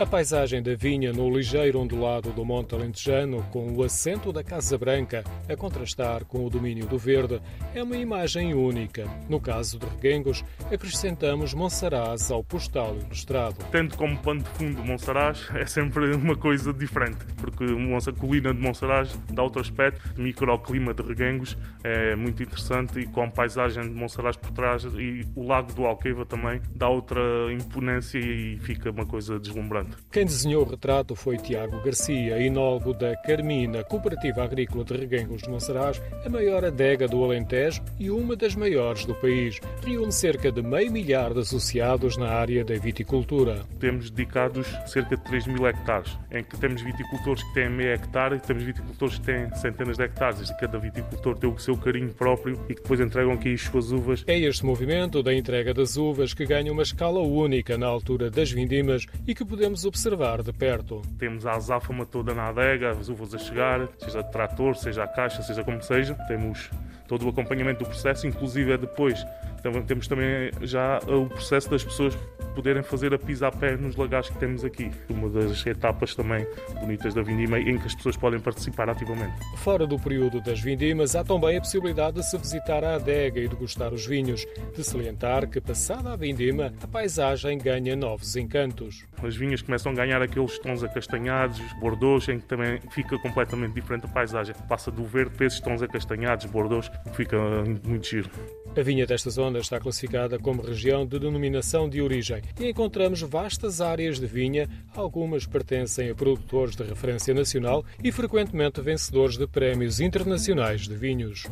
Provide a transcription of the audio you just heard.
A paisagem da vinha no ligeiro ondulado do Monte Alentejano, com o assento da Casa Branca a contrastar com o domínio do verde, é uma imagem única. No caso de Reguengos, acrescentamos Monsaraz ao postal ilustrado. Tendo como pano de fundo Monsaraz, é sempre uma coisa diferente, porque a colina de Monsaraz dá outro aspecto. O microclima de Reguengos é muito interessante e com a paisagem de Monsaraz por trás e o lago do Alqueva também dá outra imponência e fica uma coisa deslumbrante. Quem desenhou o retrato foi Tiago Garcia, enólogo da Carmina, cooperativa agrícola de Reguengos de Monsaraz, a maior adega do Alentejo e uma das maiores do país. Reúne cerca de 500 mil de associados na área da viticultura. Temos dedicados cerca de 3.000 hectares, em que temos viticultores que têm meio hectare e temos viticultores que têm centenas de hectares, e cada viticultor tem o seu carinho próprio e que depois entregam aqui as suas uvas. É este movimento da entrega das uvas que ganha uma escala única na altura das vindimas e que podemos observar de perto. Temos a azáfama toda na adega, as uvas a chegar, seja de trator, seja a caixa, seja como seja. Temos todo o acompanhamento do processo, inclusive é depois. Então, temos também já o processo das pessoas poderem fazer a pisa a pé nos lagares que temos aqui. Uma das etapas também bonitas da vindima em que as pessoas podem participar ativamente. Fora do período das vindimas, há também a possibilidade de se visitar a adega e degustar os vinhos, de salientar que, passada a vindima, a paisagem ganha novos encantos. As vinhas começam a ganhar aqueles tons acastanhados, bordeaux, em que também fica completamente diferente a paisagem. Passa do verde para esses tons acastanhados, bordeaux, fica muito giro. A vinha desta zona está classificada como região de denominação de origem e encontramos vastas áreas de vinha, algumas pertencem a produtores de referência nacional e frequentemente vencedores de prémios internacionais de vinhos.